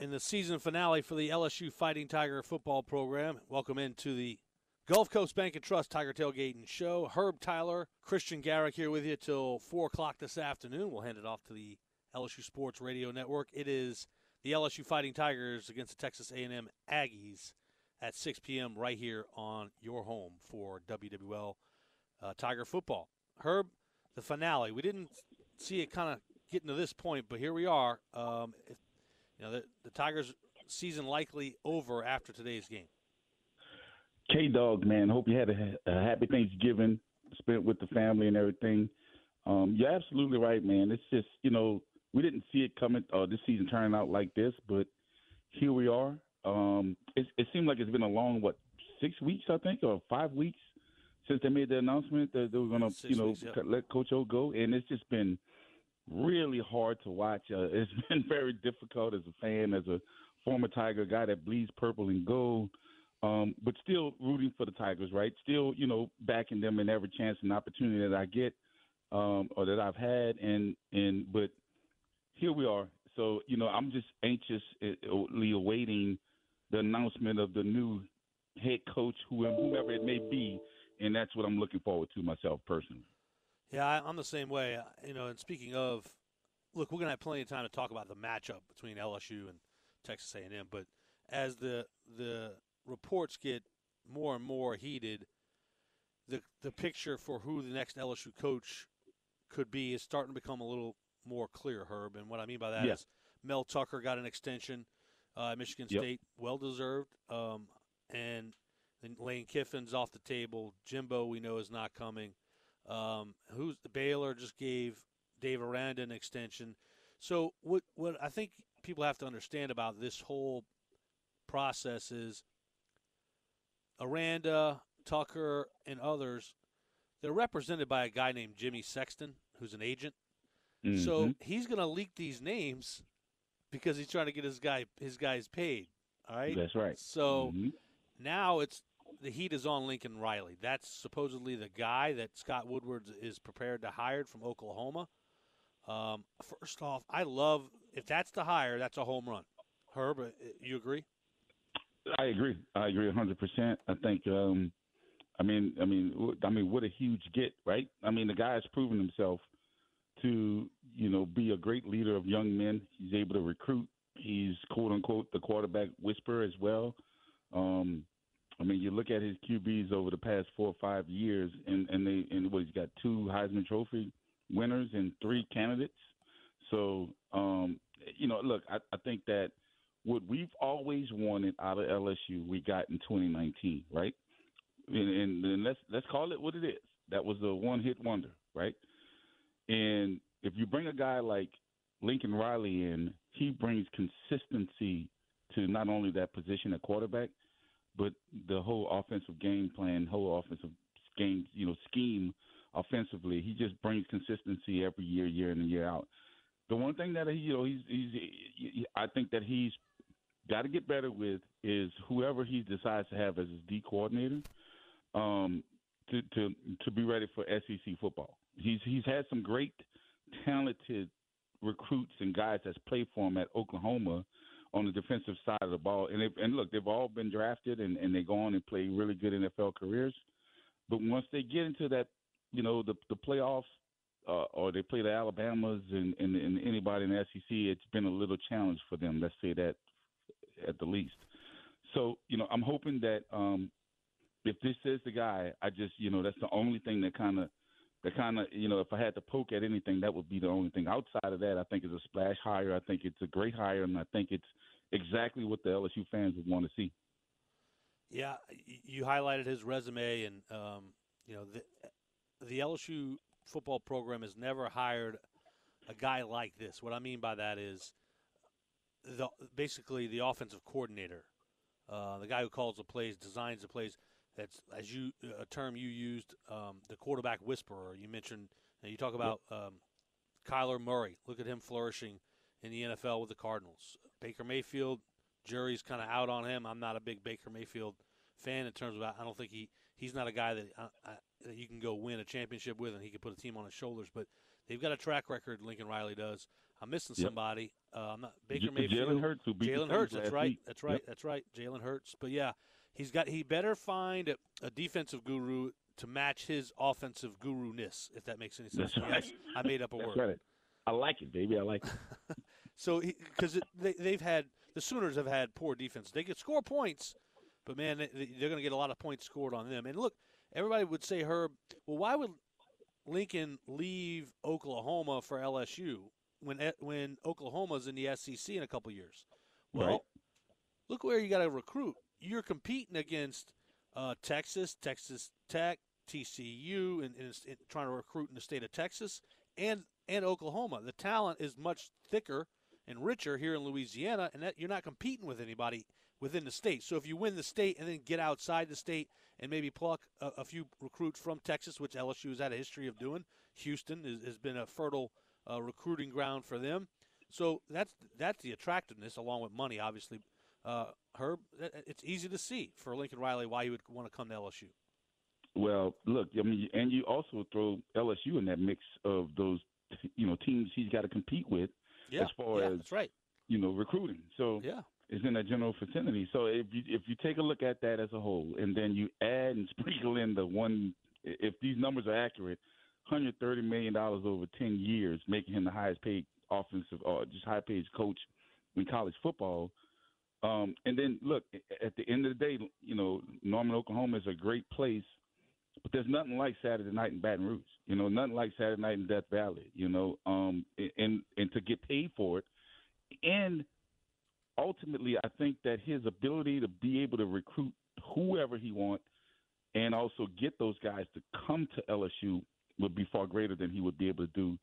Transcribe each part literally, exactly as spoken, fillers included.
In the season finale for the L S U Fighting Tiger football program. Welcome into the Gulf Coast Bank and Trust Tiger Tailgating Show. Herb Tyler, Christian Garrick here with you till four o'clock this afternoon. We'll hand it off to the L S U Sports Radio Network. It is the L S U Fighting Tigers against the Texas A and M Aggies at six p.m. right here on your home for W W L uh, Tiger football. Herb, the finale. We didn't see it kind of getting to this point, but here we are. Um, it, You know, the, the Tigers' season likely over after today's game. K-Dog, man, hope you had a, a happy Thanksgiving, spent with the family and everything. Um, you're absolutely right, man. It's just, you know, we didn't see it coming, uh, this season turning out like this, but here we are. Um, it, it seemed like it's been a long, what, six weeks, I think, or five weeks since they made the announcement that they were going to, you know, weeks, yeah. let Coach O go, and it's just been really hard to watch. Uh, it's been very difficult as a fan, as a former Tiger, guy that bleeds purple and gold, um, but still rooting for the Tigers, right? Still, you know, backing them in every chance and opportunity that I get um, or that I've had. And, and but here we are. So, you know, I'm just anxiously awaiting the announcement of the new head coach, whoever it may be, and that's what I'm looking forward to myself personally. Yeah, I'm the same way. You know, and speaking of, look, we're going to have plenty of time to talk about the matchup between L S U and Texas A and M, but as the the reports get more and more heated, the the picture for who the next L S U coach could be is starting to become a little more clear, Herb. And what I mean by that yeah. is Mel Tucker got an extension uh, at Michigan yep. State, well-deserved, um, and then Lane Kiffin's off the table. Jimbo, we know, is not coming. Um, who's Baylor just gave Dave Aranda an extension. So what what I think people have to understand about this whole process is Aranda, Tucker, and others, they're represented by a guy named Jimmy Sexton, who's an agent. Mm-hmm. So he's going to leak these names because he's trying to get his guy his guys paid. All right? That's right. So mm-hmm. now it's the heat is on Lincoln Riley. That's supposedly the guy that Scott Woodward is prepared to hire from Oklahoma. Um, first off, I love – if that's the hire, that's a home run. Herb, you agree? I agree. I agree one hundred percent. I think um, – I mean, I mean, I mean, what a huge get, right? I mean, the guy has proven himself to, you know, be a great leader of young men. He's able to recruit. He's, quote-unquote, the quarterback whisperer as well. Um I mean, you look at his Q Bs over the past four or five years, and, and they and what, he's got two Heisman Trophy winners and three candidates. So, um, you know, look, I, I think that what we've always wanted out of L S U, we got in twenty nineteen, right? And, and, and let's let's call it what it is. That was the one-hit wonder, right? And if you bring a guy like Lincoln Riley in, he brings consistency to not only that position at quarterback, but the whole offensive game plan, whole offensive game, you know, scheme offensively, he just brings consistency every year, year in and year out. The one thing that, he, you know, he's, he's, I think that he's got to get better with is whoever he decides to have as his D coordinator um, to, to to be ready for S E C football. He's he's had some great, talented recruits and guys that's played for him at Oklahoma on the defensive side of the ball. And, they, and look, they've all been drafted, and, and they go on and play really good N F L careers. But once they get into that, you know, the, the playoffs uh, or they play the Alabamas and, and, and anybody in the S E C, it's been a little challenge for them, let's say that at the least. So, you know, I'm hoping that um, if this is the guy, I just, you know, that's the only thing that kind of that kind of, you know, if I had to poke at anything, that would be the only thing. Outside of that, I think it's a splash hire. I think it's a great hire, and I think it's exactly what the L S U fans would want to see. Yeah, you highlighted his resume, and, um, you know, the, the L S U football program has never hired a guy like this. What I mean by that is the basically the offensive coordinator, uh, the guy who calls the plays, designs the plays. That's, as you a term you used, um, the quarterback whisperer. You mentioned, you know, you talk about um, Kyler Murray. Look at him flourishing in the N F L with the Cardinals. Baker Mayfield, jury's kind of out on him. I'm not a big Baker Mayfield fan in terms of I don't think he he's not a guy that, I, I, that you can go win a championship with, and he can put a team on his shoulders. But they've got a track record. Lincoln Riley does. I'm missing yep. somebody. Uh, I'm not Baker J- Mayfield. Jalen Hurts. Jalen Hurts. That's right. That's right. Yep. That's right. Jalen Hurts. But yeah. He's got. He better find a, a defensive guru to match his offensive guru-ness, if that makes any sense. That's right. I made up a That's word. Right. I like it, baby. I like it. So, because they, they've had the Sooners have had poor defense. They could score points, but man, they, they're going to get a lot of points scored on them. And look, everybody would say, Herb, well, why would Lincoln leave Oklahoma for L S U when when Oklahoma's in the S E C in a couple years? Well, right. Look where you got to recruit. You're competing against uh, Texas, Texas Tech, T C U, and, and, and trying to recruit in the state of Texas and, and Oklahoma. The talent is much thicker and richer here in Louisiana, and that you're not competing with anybody within the state. So if you win the state and then get outside the state and maybe pluck a, a few recruits from Texas, which L S U has had a history of doing, Houston is, has been a fertile uh, recruiting ground for them. So that's that's the attractiveness, along with money, obviously. Uh, Herb, it's easy to see for Lincoln Riley why he would want to come to L S U. Well, look, I mean, and you also throw L S U in that mix of those, you know, teams he's got to compete with yeah, as far yeah, as, that's right. you know, recruiting. So yeah. it's in that general vicinity. So if you, if you take a look at that as a whole, and then you add and sprinkle in the one, if these numbers are accurate, one hundred thirty million dollars over ten years, making him the highest paid offensive or just high paid coach in college football. Um, and then, look, at the end of the day, you know, Norman, Oklahoma is a great place, but there's nothing like Saturday night in Baton Rouge. You know, nothing like Saturday night in Death Valley, you know, um, and, and to get paid for it. And ultimately, I think that his ability to be able to recruit whoever he wants and also get those guys to come to L S U would be far greater than he would be able to do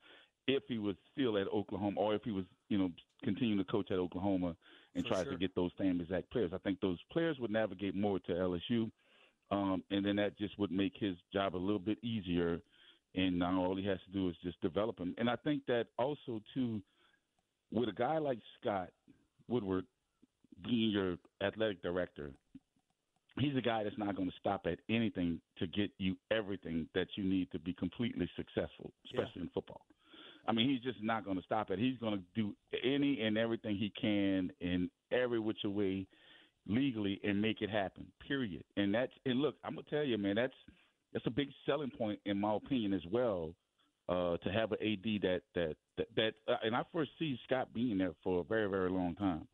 if he was still at Oklahoma or if he was, you know, continuing to coach at Oklahoma and For try sure. to get those same exact players. I think those players would navigate more to L S U, um, and then that just would make his job a little bit easier, and now all he has to do is just develop him. And I think that also, too, with a guy like Scott Woodward being your athletic director, he's a guy that's not going to stop at anything to get you everything that you need to be completely successful, especially yeah. in football. I mean, he's just not going to stop it. He's going to do any and everything he can in every which way legally and make it happen, period. And that's and look, I'm going to tell you, man, that's that's a big selling point, in my opinion, as well, uh, to have an A D that – that that, that uh, and I foresee Scott being there for a very, very long time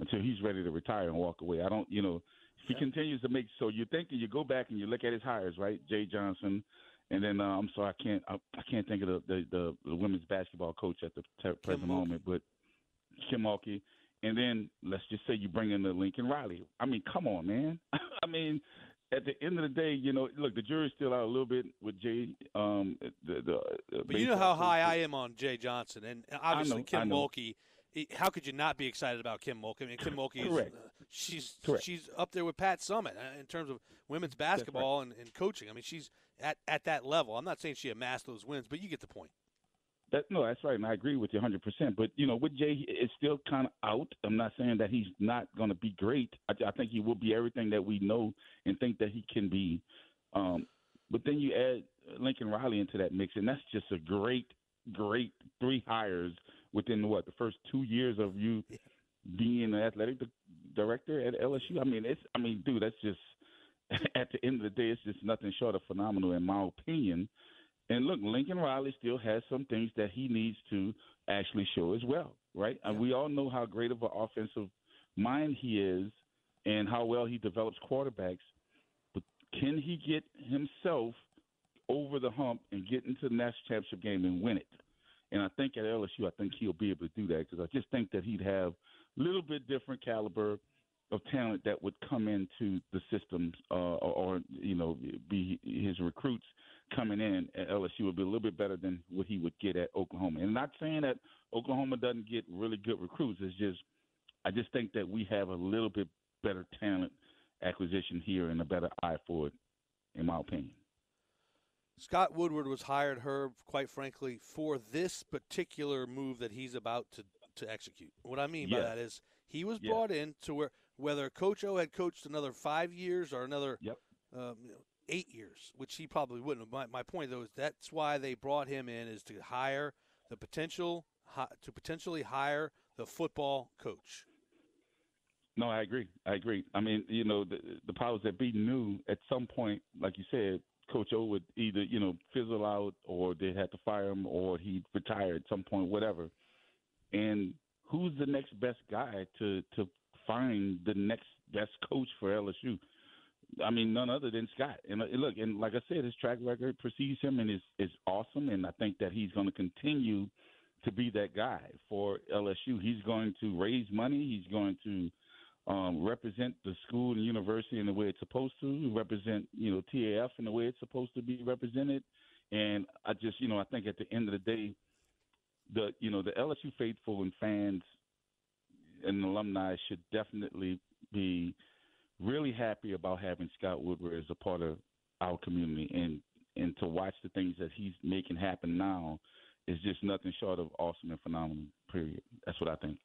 until he's ready to retire and walk away. I don't – you know, if he yeah. continues to make – so you think – you go back and you look at his hires, right, Jay Johnson – and then uh, I'm sorry, I can't I, I can't think of the, the, the, the women's basketball coach at the te- present moment, but Kim Mulkey. And then let's just say you bring in the Lincoln Riley. I mean, come on, man. I mean, at the end of the day, you know, look, the jury's still out a little bit with Jay. Um, the, the but you know how coach. high I am on Jay Johnson, and obviously know, Kim Mulkey. How could you not be excited about Kim Mulkey? I mean, Kim Mulkey, is, uh, she's Correct. she's up there with Pat Summitt in terms of women's basketball right. and, and coaching. I mean, she's at, at that level. I'm not saying she amassed those wins, but you get the point. That, no, that's right, and I agree with you one hundred percent. But, you know, with Jay, it's still kind of out. I'm not saying that he's not going to be great. I, I think he will be everything that we know and think that he can be. Um, but then you add Lincoln Riley into that mix, and that's just a great, great three hires within what, the first two years of you yeah. being an athletic di- director at L S U. I mean, it's I mean, dude, that's just at the end of the day, it's just nothing short of phenomenal, in my opinion. And look, Lincoln Riley still has some things that he needs to actually show as well, right? Yeah. And we all know how great of an offensive mind he is and how well he develops quarterbacks. But can he get himself over the hump and get into the national championship game and win it. And I think at L S U, I think he'll be able to do that because I just think that he'd have a little bit different caliber of talent that would come into the systems uh, or, or, you know, be his recruits coming in at L S U would be a little bit better than what he would get at Oklahoma. And I'm not saying that Oklahoma doesn't get really good recruits. It's just I just think that we have a little bit better talent acquisition here and a better eye for it, in my opinion. Scott Woodward was hired, Herb, quite frankly, for this particular move that he's about to, to execute. What I mean yeah. by that is he was yeah. brought in to where whether Coach O had coached another five years or another yep. um, you know, eight years, which he probably wouldn't have. My, my point, though, is that's why they brought him in is to hire the potential to potentially hire the football coach. No, I agree. I agree. I mean, you know, the, the powers that be knew at some point, like you said, Coach O would either, you know, fizzle out or they had to fire him or he'd retire at some point, whatever. And who's the next best guy to, to find the next best coach for L S U? I mean, none other than Scott. And look, and like I said, his track record precedes him and is, is awesome. And I think that he's going to continue to be that guy for L S U. He's going to raise money. He's going to Um, represent the school and university in the way it's supposed to, represent, you know, T A F in the way it's supposed to be represented. And I just, you know, I think at the end of the day, the, you know, the L S U faithful and fans and alumni should definitely be really happy about having Scott Woodward as a part of our community. And, and to watch the things that he's making happen now is just nothing short of awesome and phenomenal, period. That's what I think.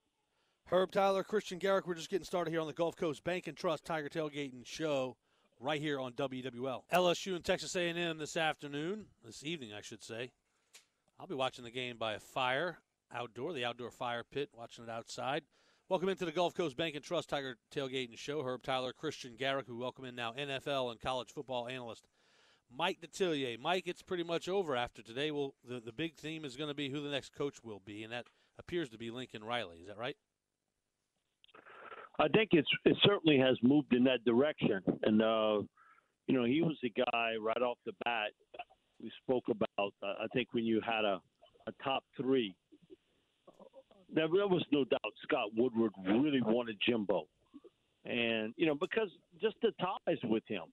Herb Tyler, Christian Garrick, we're just getting started here on the Gulf Coast Bank and Trust Tiger Tailgating Show right here on W W L. L S U and Texas A and M this afternoon, this evening I should say. I'll be watching the game by a fire outdoor, the outdoor fire pit, watching it outside. Welcome into the Gulf Coast Bank and Trust Tiger Tailgating Show. Herb Tyler, Christian Garrick, who welcome in now N F L and college football analyst Mike Detillier. Mike, it's pretty much over after today. Well, the, the big theme is going to be who the next coach will be, and that appears to be Lincoln Riley. Is that right? I think it's it certainly has moved in that direction. And, uh, you know, he was the guy right off the bat we spoke about. Uh, I think when you had a, a top three, there was no doubt Scott Woodward really wanted Jimbo. And, you know, because just the ties with him,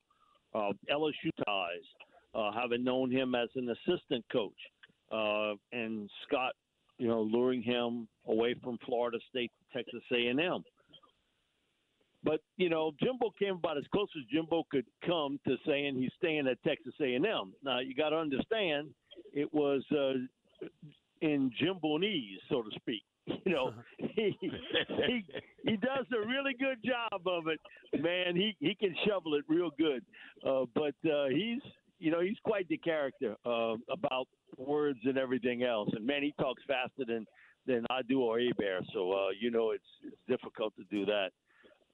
uh, L S U ties, uh, having known him as an assistant coach, uh, and Scott, you know, luring him away from Florida State to Texas A and M. But, you know, Jimbo came about as close as Jimbo could come to saying he's staying at Texas A and M. Now, you got to understand, it was uh, in Jimbo-nese, so to speak. You know, he, he he does a really good job of it. Man, he, he can shovel it real good. Uh, but uh, he's, you know, he's quite the character uh, about words and everything else. And, man, he talks faster than, than I do or A-Bear. So, uh, you know, it's, it's difficult to do that.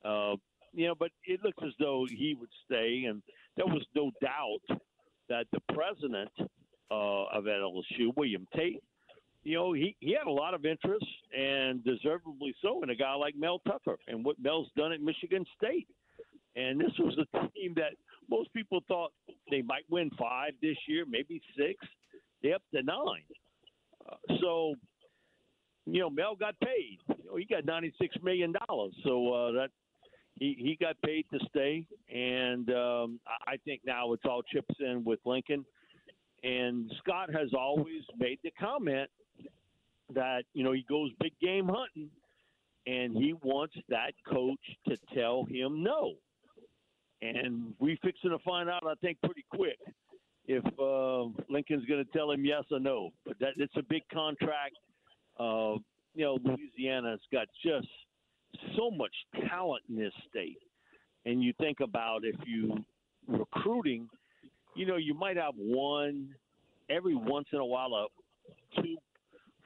Uh, you know, but it looks as though he would stay, and there was no doubt that the president uh, of L S U, William Tate, you know, he, he had a lot of interest, and deservedly so, in a guy like Mel Tucker and what Mel's done at Michigan State. And this was a team that most people thought they might win five this year, maybe six. They're up to nine. Uh, so, you know, Mel got paid. You know, he got ninety-six million dollars, so uh, that – He he got paid to stay, and um, I think now it's all chips in with Lincoln. And Scott has always made the comment that, you know, he goes big game hunting, and he wants that coach to tell him no. And we're fixing to find out, I think, pretty quick if uh, Lincoln's going to tell him yes or no. But that it's a big contract. Uh, you know, Louisiana's got just – so much talent in this state. And you think about if you recruiting, you know, you might have one every once in a while, a two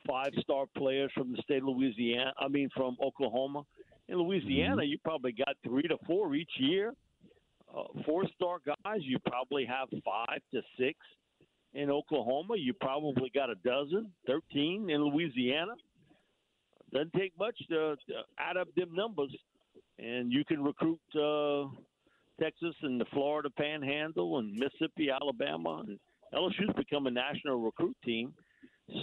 five-star players from the state of Louisiana, I mean, from Oklahoma. In Louisiana, you probably got three to four each year. Uh, four-star guys, you probably have five to six. In Oklahoma, you probably got a dozen, thirteen in Louisiana. Doesn't take much to, to add up them numbers, and you can recruit uh, Texas and the Florida Panhandle and Mississippi, Alabama, and L S U's become a national recruit team.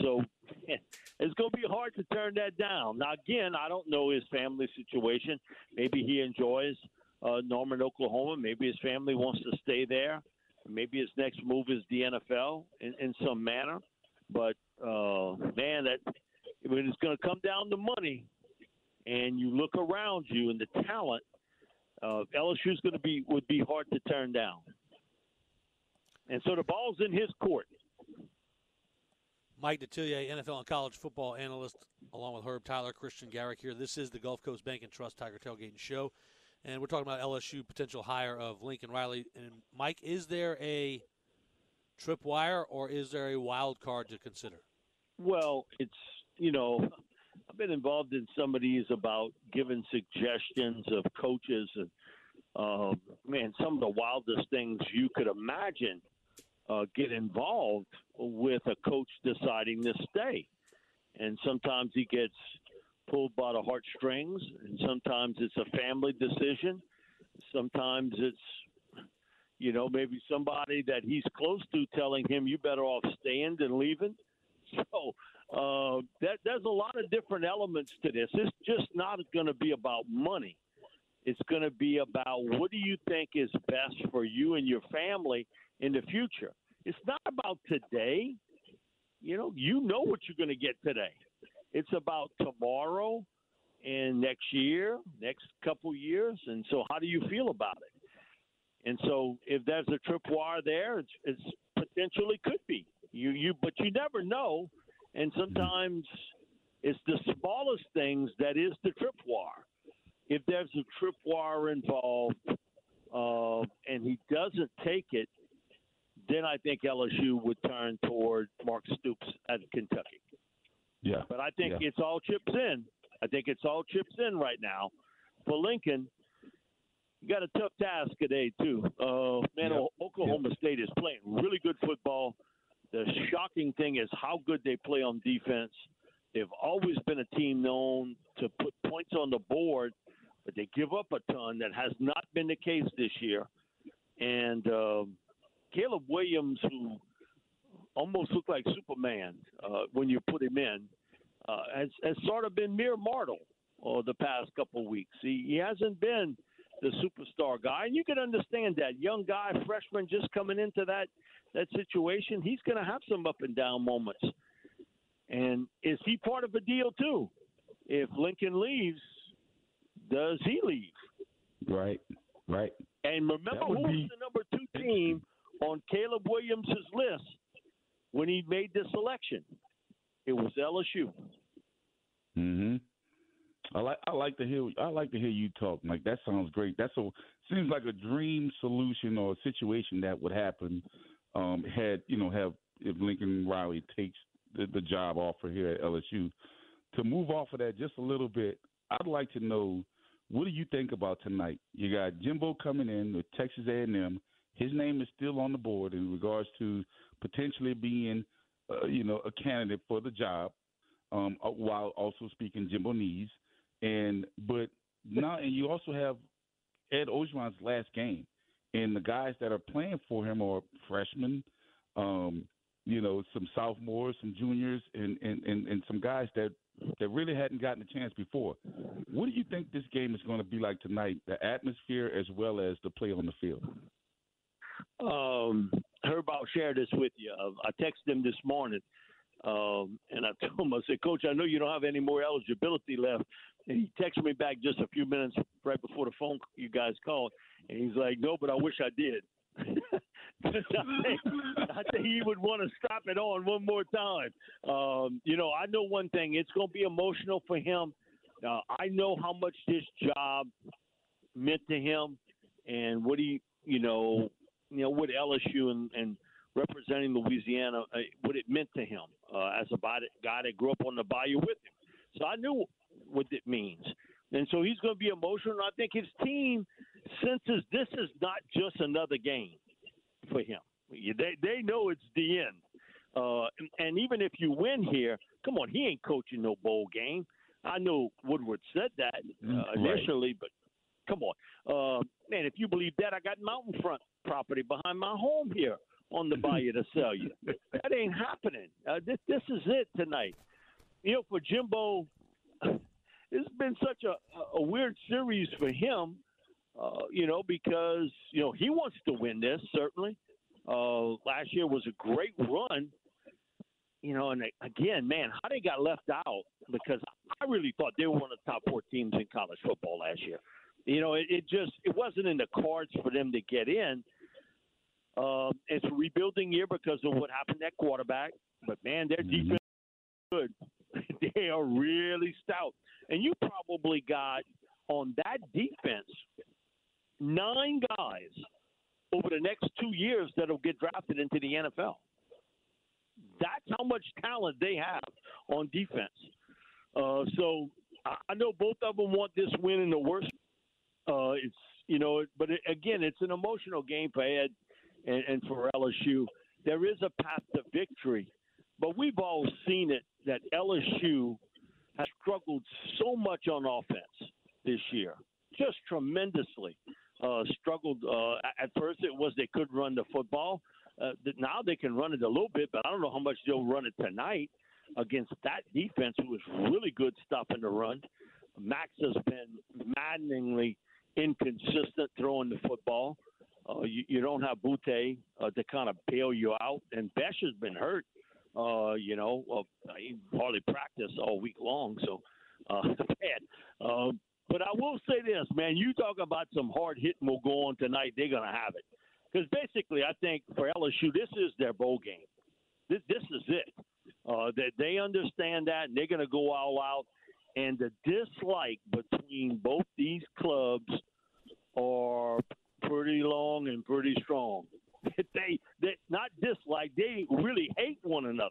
So it's going to be hard to turn that down. Now, again, I don't know his family situation. Maybe he enjoys uh, Norman, Oklahoma. Maybe his family wants to stay there. Maybe his next move is the N F L in, in some manner. But, uh, man, that when it's going to come down to money and you look around you and the talent, uh, L S U's going to be would be hard to turn down. And so the ball's in his court. Mike Detillier, N F L and college football analyst, along with Herb Tyler, Christian Garrick here. This is the Gulf Coast Bank and Trust Tiger Tailgating Show, and we're talking about L S U potential hire of Lincoln Riley. And, Mike, is there a tripwire or is there a wild card to consider? Well, it's, you know, I've been involved in some of these about giving suggestions of coaches and, uh, man, some of the wildest things you could imagine. Uh, get involved with a coach deciding to stay. And sometimes he gets pulled by the heartstrings, and sometimes it's a family decision. Sometimes it's, you know, maybe somebody that he's close to telling him you better off staying than leaving. So uh, that, there's a lot of different elements to this. It's just not going to be about money. It's going to be about what do you think is best for you and your family in the future. It's not about today. You know, you know what you're going to get today. It's about tomorrow and next year, next couple years. And so how do you feel about it? And so if there's a tripwire there, it's, it's potentially could be. You, you, but you never know. And sometimes it's the smallest things that is the tripwire. If there's a tripwire involved uh, and he doesn't take it, then I think L S U would turn toward Mark Stoops at Kentucky. Yeah. But I think yeah. it's all chips in. I think it's all chips in right now. For Lincoln, you got a tough task today, too. Uh, man, yeah. Oklahoma yeah. State is playing really good football. The shocking thing is how good they play on defense. They've always been a team known to put points on the board, but they give up a ton. That has not been the case this year. And uh, – Caleb Williams, who almost looked like Superman uh, when you put him in, uh, has, has sort of been mere mortal uh, the past couple of weeks. He, he hasn't been the superstar guy, and you can understand that. Young guy, freshman, just coming into that, that situation, he's going to have some up-and-down moments. And is he part of a deal, too? If Lincoln leaves, does he leave? Right, right. And remember who was the number two team on Caleb Williams' list when he made this selection? It was L S U. Mm-hmm. I like I like to hear I like to hear you talk, Mike. That sounds great. That's a seems like a dream solution or a situation that would happen um, had you know have if Lincoln Riley takes the, the job offer here at L S U. To move off of that just a little bit, I'd like to know, what do you think about tonight? You got Jimbo coming in with Texas A and M. His name is still on the board in regards to potentially being, uh, you know, a candidate for the job, um, while also speaking Jimbo needs. And but now, and you also have Ed Orgeron's last game, and the guys that are playing for him are freshmen, um, you know, some sophomores, some juniors, and and, and, and some guys that, that really hadn't gotten a chance before. What do you think this game is going to be like tonight? The atmosphere as well as the play on the field. Um, Herb, I'll share this with you. I texted him this morning, um, and I told him, I said, Coach, I know you don't have any more eligibility left. And he texted me back just a few minutes right before the phone you guys called, and he's like, no, but I wish I did. I, think, I think he would want to stop it on one more time. Um, you know, I know one thing. It's going to be emotional for him. Uh, I know how much this job meant to him and what he, you know, you know, with L S U and, and representing Louisiana, uh, what it meant to him uh, as a guy that grew up on the bayou with him. So I knew what it means. And so he's going to be emotional. I think his team senses this is not just another game for him. They, they know it's the end. Uh, and, and even if you win here, come on, he ain't coaching no bowl game. I know Woodward said that uh, initially, right. But come on. Uh, man, if you believe that, I got Mountain Front property behind my home here on the buy you to sell you. That ain't happening. Uh, this, this is it tonight. You know, for Jimbo, it's been such a, a weird series for him, uh, you know, because, you know, he wants to win this, certainly. Uh, last year was a great run, you know, and again, man, how they got left out, because I really thought they were one of the top four teams in college football last year. You know, it, it just it wasn't in the cards for them to get in. Um, it's a rebuilding year because of what happened at quarterback. But, man, their defense is good. They are really stout. And you probably got on that defense nine guys over the next two years that will get drafted into the N F L. That's how much talent they have on defense. Uh, so I know both of them want this win in the worst. Uh, it's you know, but it, again, it's an emotional game for Ed and, and for L S U. There is a path to victory, but we've all seen it that L S U has struggled so much on offense this year, just tremendously. Uh, struggled uh, at first. It was they could run the football. Uh, now they can run it a little bit, but I don't know how much they'll run it tonight against that defense, who was really good stopping the run. Max has been maddeningly inconsistent throwing the football. Uh, you, you don't have Boutte uh, to kind of bail you out, and Besh has been hurt. Uh, you know, uh, he hardly practiced all week long, so uh, bad. Um, But I will say this, man, you talk about some hard hitting will go on tonight. They're going to have it. Because basically, I think for L S U, this is their bowl game. This, this is it. Uh, that they, they understand that, and they're going to go all out. And the dislike between both these clubs are pretty long and pretty strong. they, they not dislike, they really hate one another,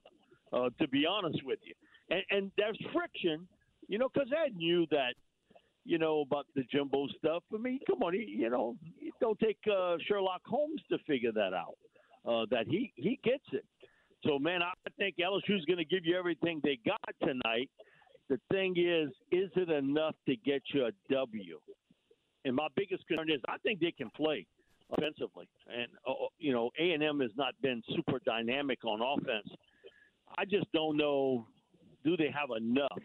uh, to be honest with you. And, and there's friction, you know, because Ed knew that. You know, about the Jimbo stuff. I mean, come on, he, you know, it don't take uh, Sherlock Holmes to figure that out, uh, that he, he gets it. So, man, I think L S U's going to give you everything they got tonight. The thing is, is it enough to get you a W? And my biggest concern is I think they can play offensively. And, uh, you know, A and M has not been super dynamic on offense. I just don't know, do they have enough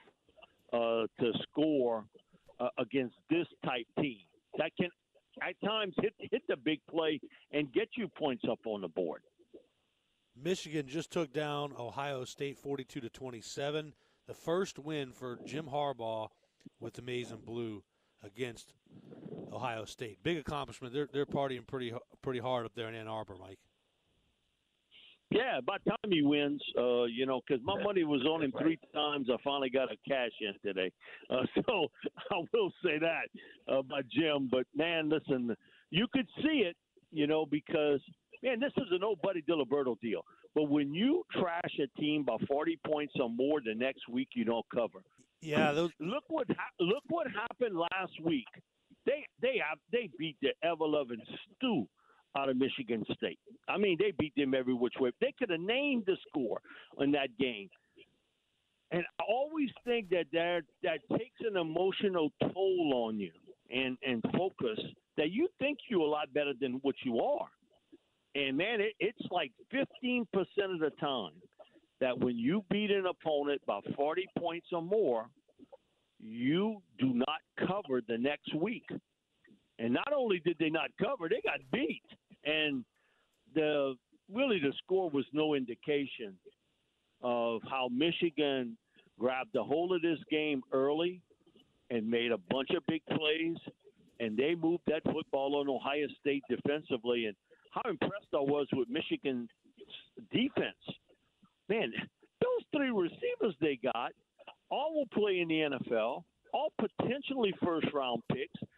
uh, to score Uh, against this type team that can at times hit hit the big play and get you points up on the board. Michigan just took down Ohio State forty-two to twenty-seven. The first win for Jim Harbaugh with the Maize and Blue against Ohio State. Big accomplishment. They're they're partying pretty pretty hard up there in Ann Arbor, Mike. Yeah, by the time he wins, uh, you know, because my money was on him three times. I finally got a cash in today. Uh, so I will say that uh, by Jim. But, man, listen, you could see it, you know, because, man, this is an old Buddy Diliberto deal. But when you trash a team by forty points or more the next week, you don't cover. Yeah. Those... Look what ha- look what happened last week. They, they, have, they beat the ever-loving stew out of Michigan State. I mean, they beat them every which way. They could have named the score in that game. And I always think that that, that takes an emotional toll on you and, and focus that you think you're a lot better than what you are. And, man, it, it's like fifteen percent of the time that when you beat an opponent by forty points or more, you do not cover the next week. And not only did they not cover, they got beat. And the really the score was no indication of how Michigan grabbed the whole of this game early and made a bunch of big plays, and they moved that football on Ohio State defensively. And how impressed I was with Michigan's defense. Man, those three receivers they got, all will play in the N F L, all potentially first-round picks.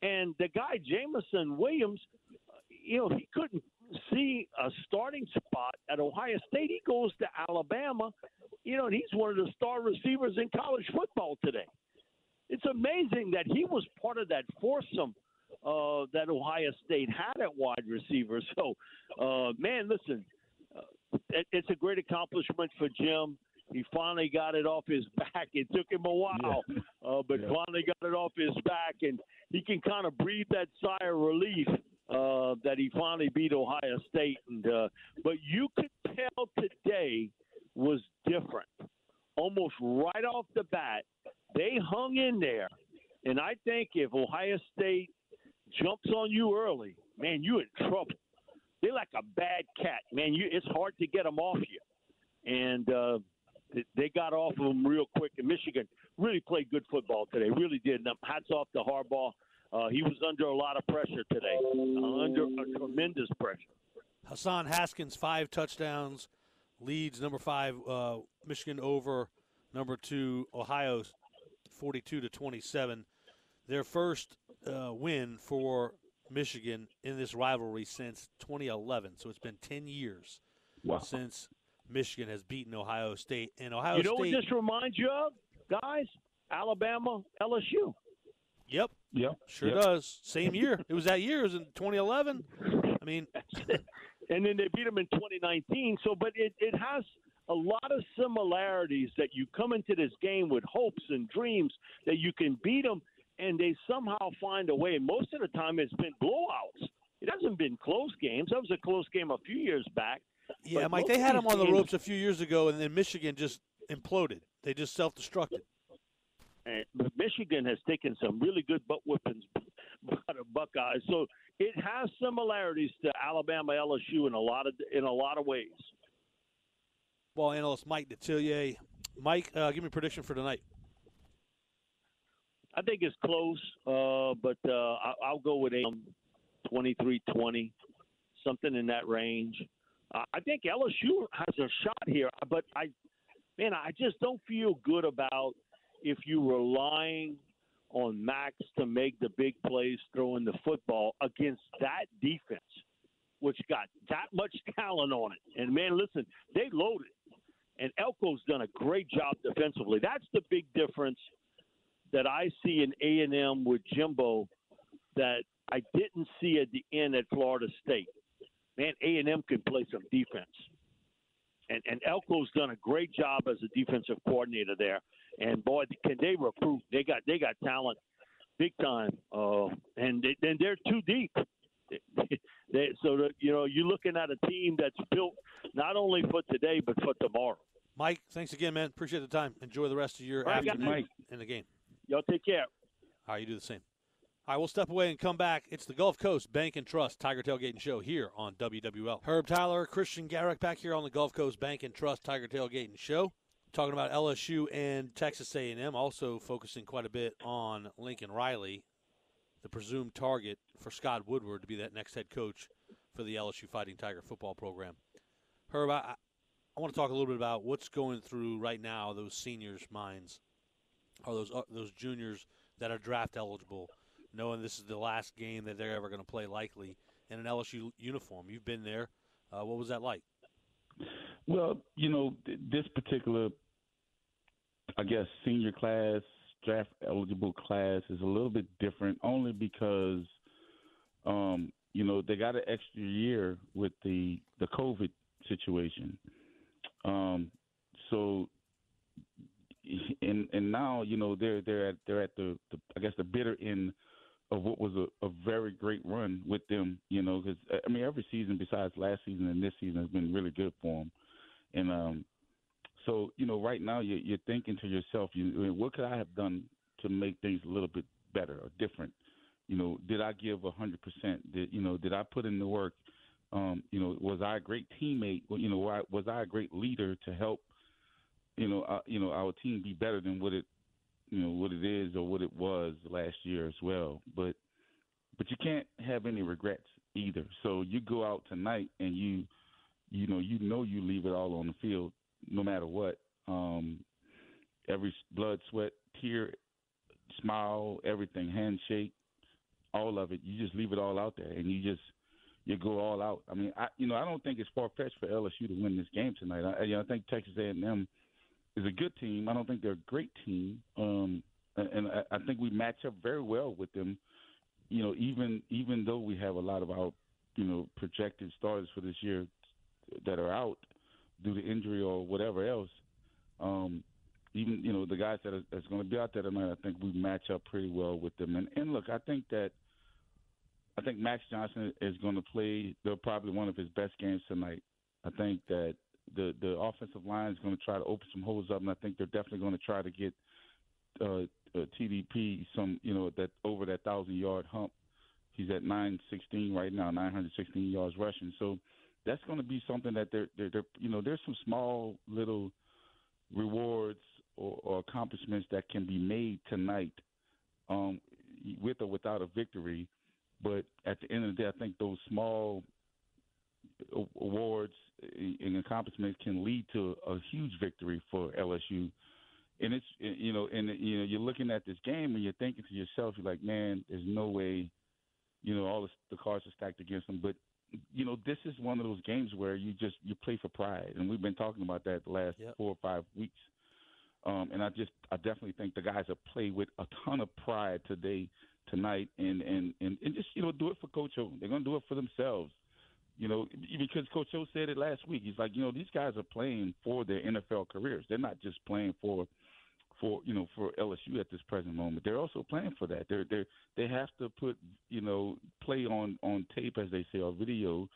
And the guy, Jamison Williams, you know, he couldn't see a starting spot at Ohio State. He goes to Alabama, you know, and he's one of the star receivers in college football today. It's amazing that he was part of that foursome uh, that Ohio State had at wide receiver. So, uh, man, listen, uh, it, it's a great accomplishment for Jim. He finally got it off his back. It took him a while, yeah. uh, but yeah. finally got it off his back, and he can kind of breathe that sigh of relief uh, that he finally beat Ohio State. And uh, but you could tell today was different. Almost right off the bat, they hung in there. And I think if Ohio State jumps on you early, man, you're in trouble. They're like a bad cat, man. You, it's hard to get them off you. And uh, they got off of them real quick. And Michigan really played good football today, really did. Now, hats off to Harbaugh. Uh, he was under a lot of pressure today, uh, under a tremendous pressure. Hassan Haskins, five touchdowns, leads number five uh, Michigan over number two Ohio, forty-two to twenty-seven. Their first uh, win for Michigan in this rivalry since twenty eleven. So it's been ten years wow. since Michigan has beaten Ohio State. And Ohio State. You know State, what this reminds you of, guys? Alabama, L S U. Yep. Yep. Sure yep. does. Same year. It was that year. It was in twenty eleven. I mean. And then they beat them in twenty nineteen. So, but it, it has a lot of similarities that you come into this game with hopes and dreams that you can beat them, and they somehow find a way. Most of the time it's been blowouts. It hasn't been close games. That was a close game a few years back. Yeah, Mike, they had them on the ropes a few years ago, and then Michigan just imploded. They just self-destructed. And Michigan has taken some really good butt whippings by the Buckeyes. So it has similarities to Alabama, L S U in a lot of in a lot of ways. Ball analyst Mike Detillier. Mike, uh, give me a prediction for tonight. I think it's close, uh, but uh, I, I'll go with twenty-three twenty, something in that range. Uh, I think L S U has a shot here, but I, man, I just don't feel good about if you're relying on Max to make the big plays throwing the football against that defense, which got that much talent on it. And, man, listen, they loaded. And Elko's done a great job defensively. That's the big difference that I see in A and M with Jimbo that I didn't see at the end at Florida State. Man, A and M can play some defense. And and Elko's done a great job as a defensive coordinator there. And, boy, can they recruit. They got they got talent big time. Uh, and then they, they're too deep. They, so, that, you know, you're looking at a team that's built not only for today but for tomorrow. Mike, thanks again, man. Appreciate the time. Enjoy the rest of your right, afternoon in the game. Y'all take care. All right, you do the same. All right, we'll step away and come back. It's the Gulf Coast Bank and Trust Tiger Tailgating Show here on W W L. Herb Tyler, Christian Garrick back here on the Gulf Coast Bank and Trust Tiger Tailgating Show. Talking about L S U and Texas A and M, also focusing quite a bit on Lincoln Riley, the presumed target for Scott Woodward to be that next head coach for the L S U Fighting Tiger football program. Herb, I, I want to talk a little bit about what's going through right now those seniors' minds. Are those uh, those juniors that are draft eligible, knowing this is the last game that they're ever going to play likely in an L S U uniform? You've been there. Uh, what was that like? Well, you know, th- this particular, I guess, senior class, draft eligible class is a little bit different only because, um, you know, they got an extra year with the, the COVID situation. Um, so – And and now you know they're they're at they're at the, the I guess the bitter end of what was a, a very great run with them, you know, because I mean every season besides last season and this season has been really good for them, and um, so you know right now you're, you're thinking to yourself, you I mean, what could I have done to make things a little bit better or different? You know, did I give a hundred percent? Did you know did I put in the work? Um, you know, was I a great teammate? You know, was I a great leader to help? You know, uh, you know, our team be better than what it, you know, what it is or what it was last year as well. But, but you can't have any regrets either. So you go out tonight and you, you know, you know you leave it all on the field no matter what. Um, every blood, sweat, tear, smile, everything, handshake, all of it. You just leave it all out there and you just. You go all out. I mean, I you know I don't think it's far-fetched for L S U to win this game tonight. I, you know, I think Texas A and M is a good team. I don't think they're a great team, um, and I, I think we match up very well with them. You know, even even though we have a lot of our you know projected starters for this year that are out due to injury or whatever else, um, even you know the guys that are, that's going to be out there tonight, I think we match up pretty well with them. And and look, I think that. I think Max Johnson is going to play probably one of his best games tonight. I think that the, the offensive line is going to try to open some holes up, and I think they're definitely going to try to get uh, uh, T D P some, you know, that over that thousand-yard hump. He's at nine sixteen right now, nine hundred sixteen yards rushing. So that's going to be something that they're, they're, they're you know, there's some small little rewards or, or accomplishments that can be made tonight um, with or without a victory. But at the end of the day, I think those small awards and accomplishments can lead to a huge victory for L S U. And it's, you know, and you know, you're looking at this game and you're thinking to yourself, you're like, man, there's no way, you know, all the cards are stacked against them. But you know, this is one of those games where you just you play for pride, and we've been talking about that the last yep. four or five weeks. Um, and I just, I definitely think the guys are play with a ton of pride today, tonight, and, and, and, and just you know, do it for Coach O. They're going to do it for themselves. You know, because Coach O said it last week. He's like, you know, these guys are playing for their N F L careers. They're not just playing for, for you know, for L S U at this present moment. They're also playing for that. They're they they have to put you know play on, on tape, as they say, or video,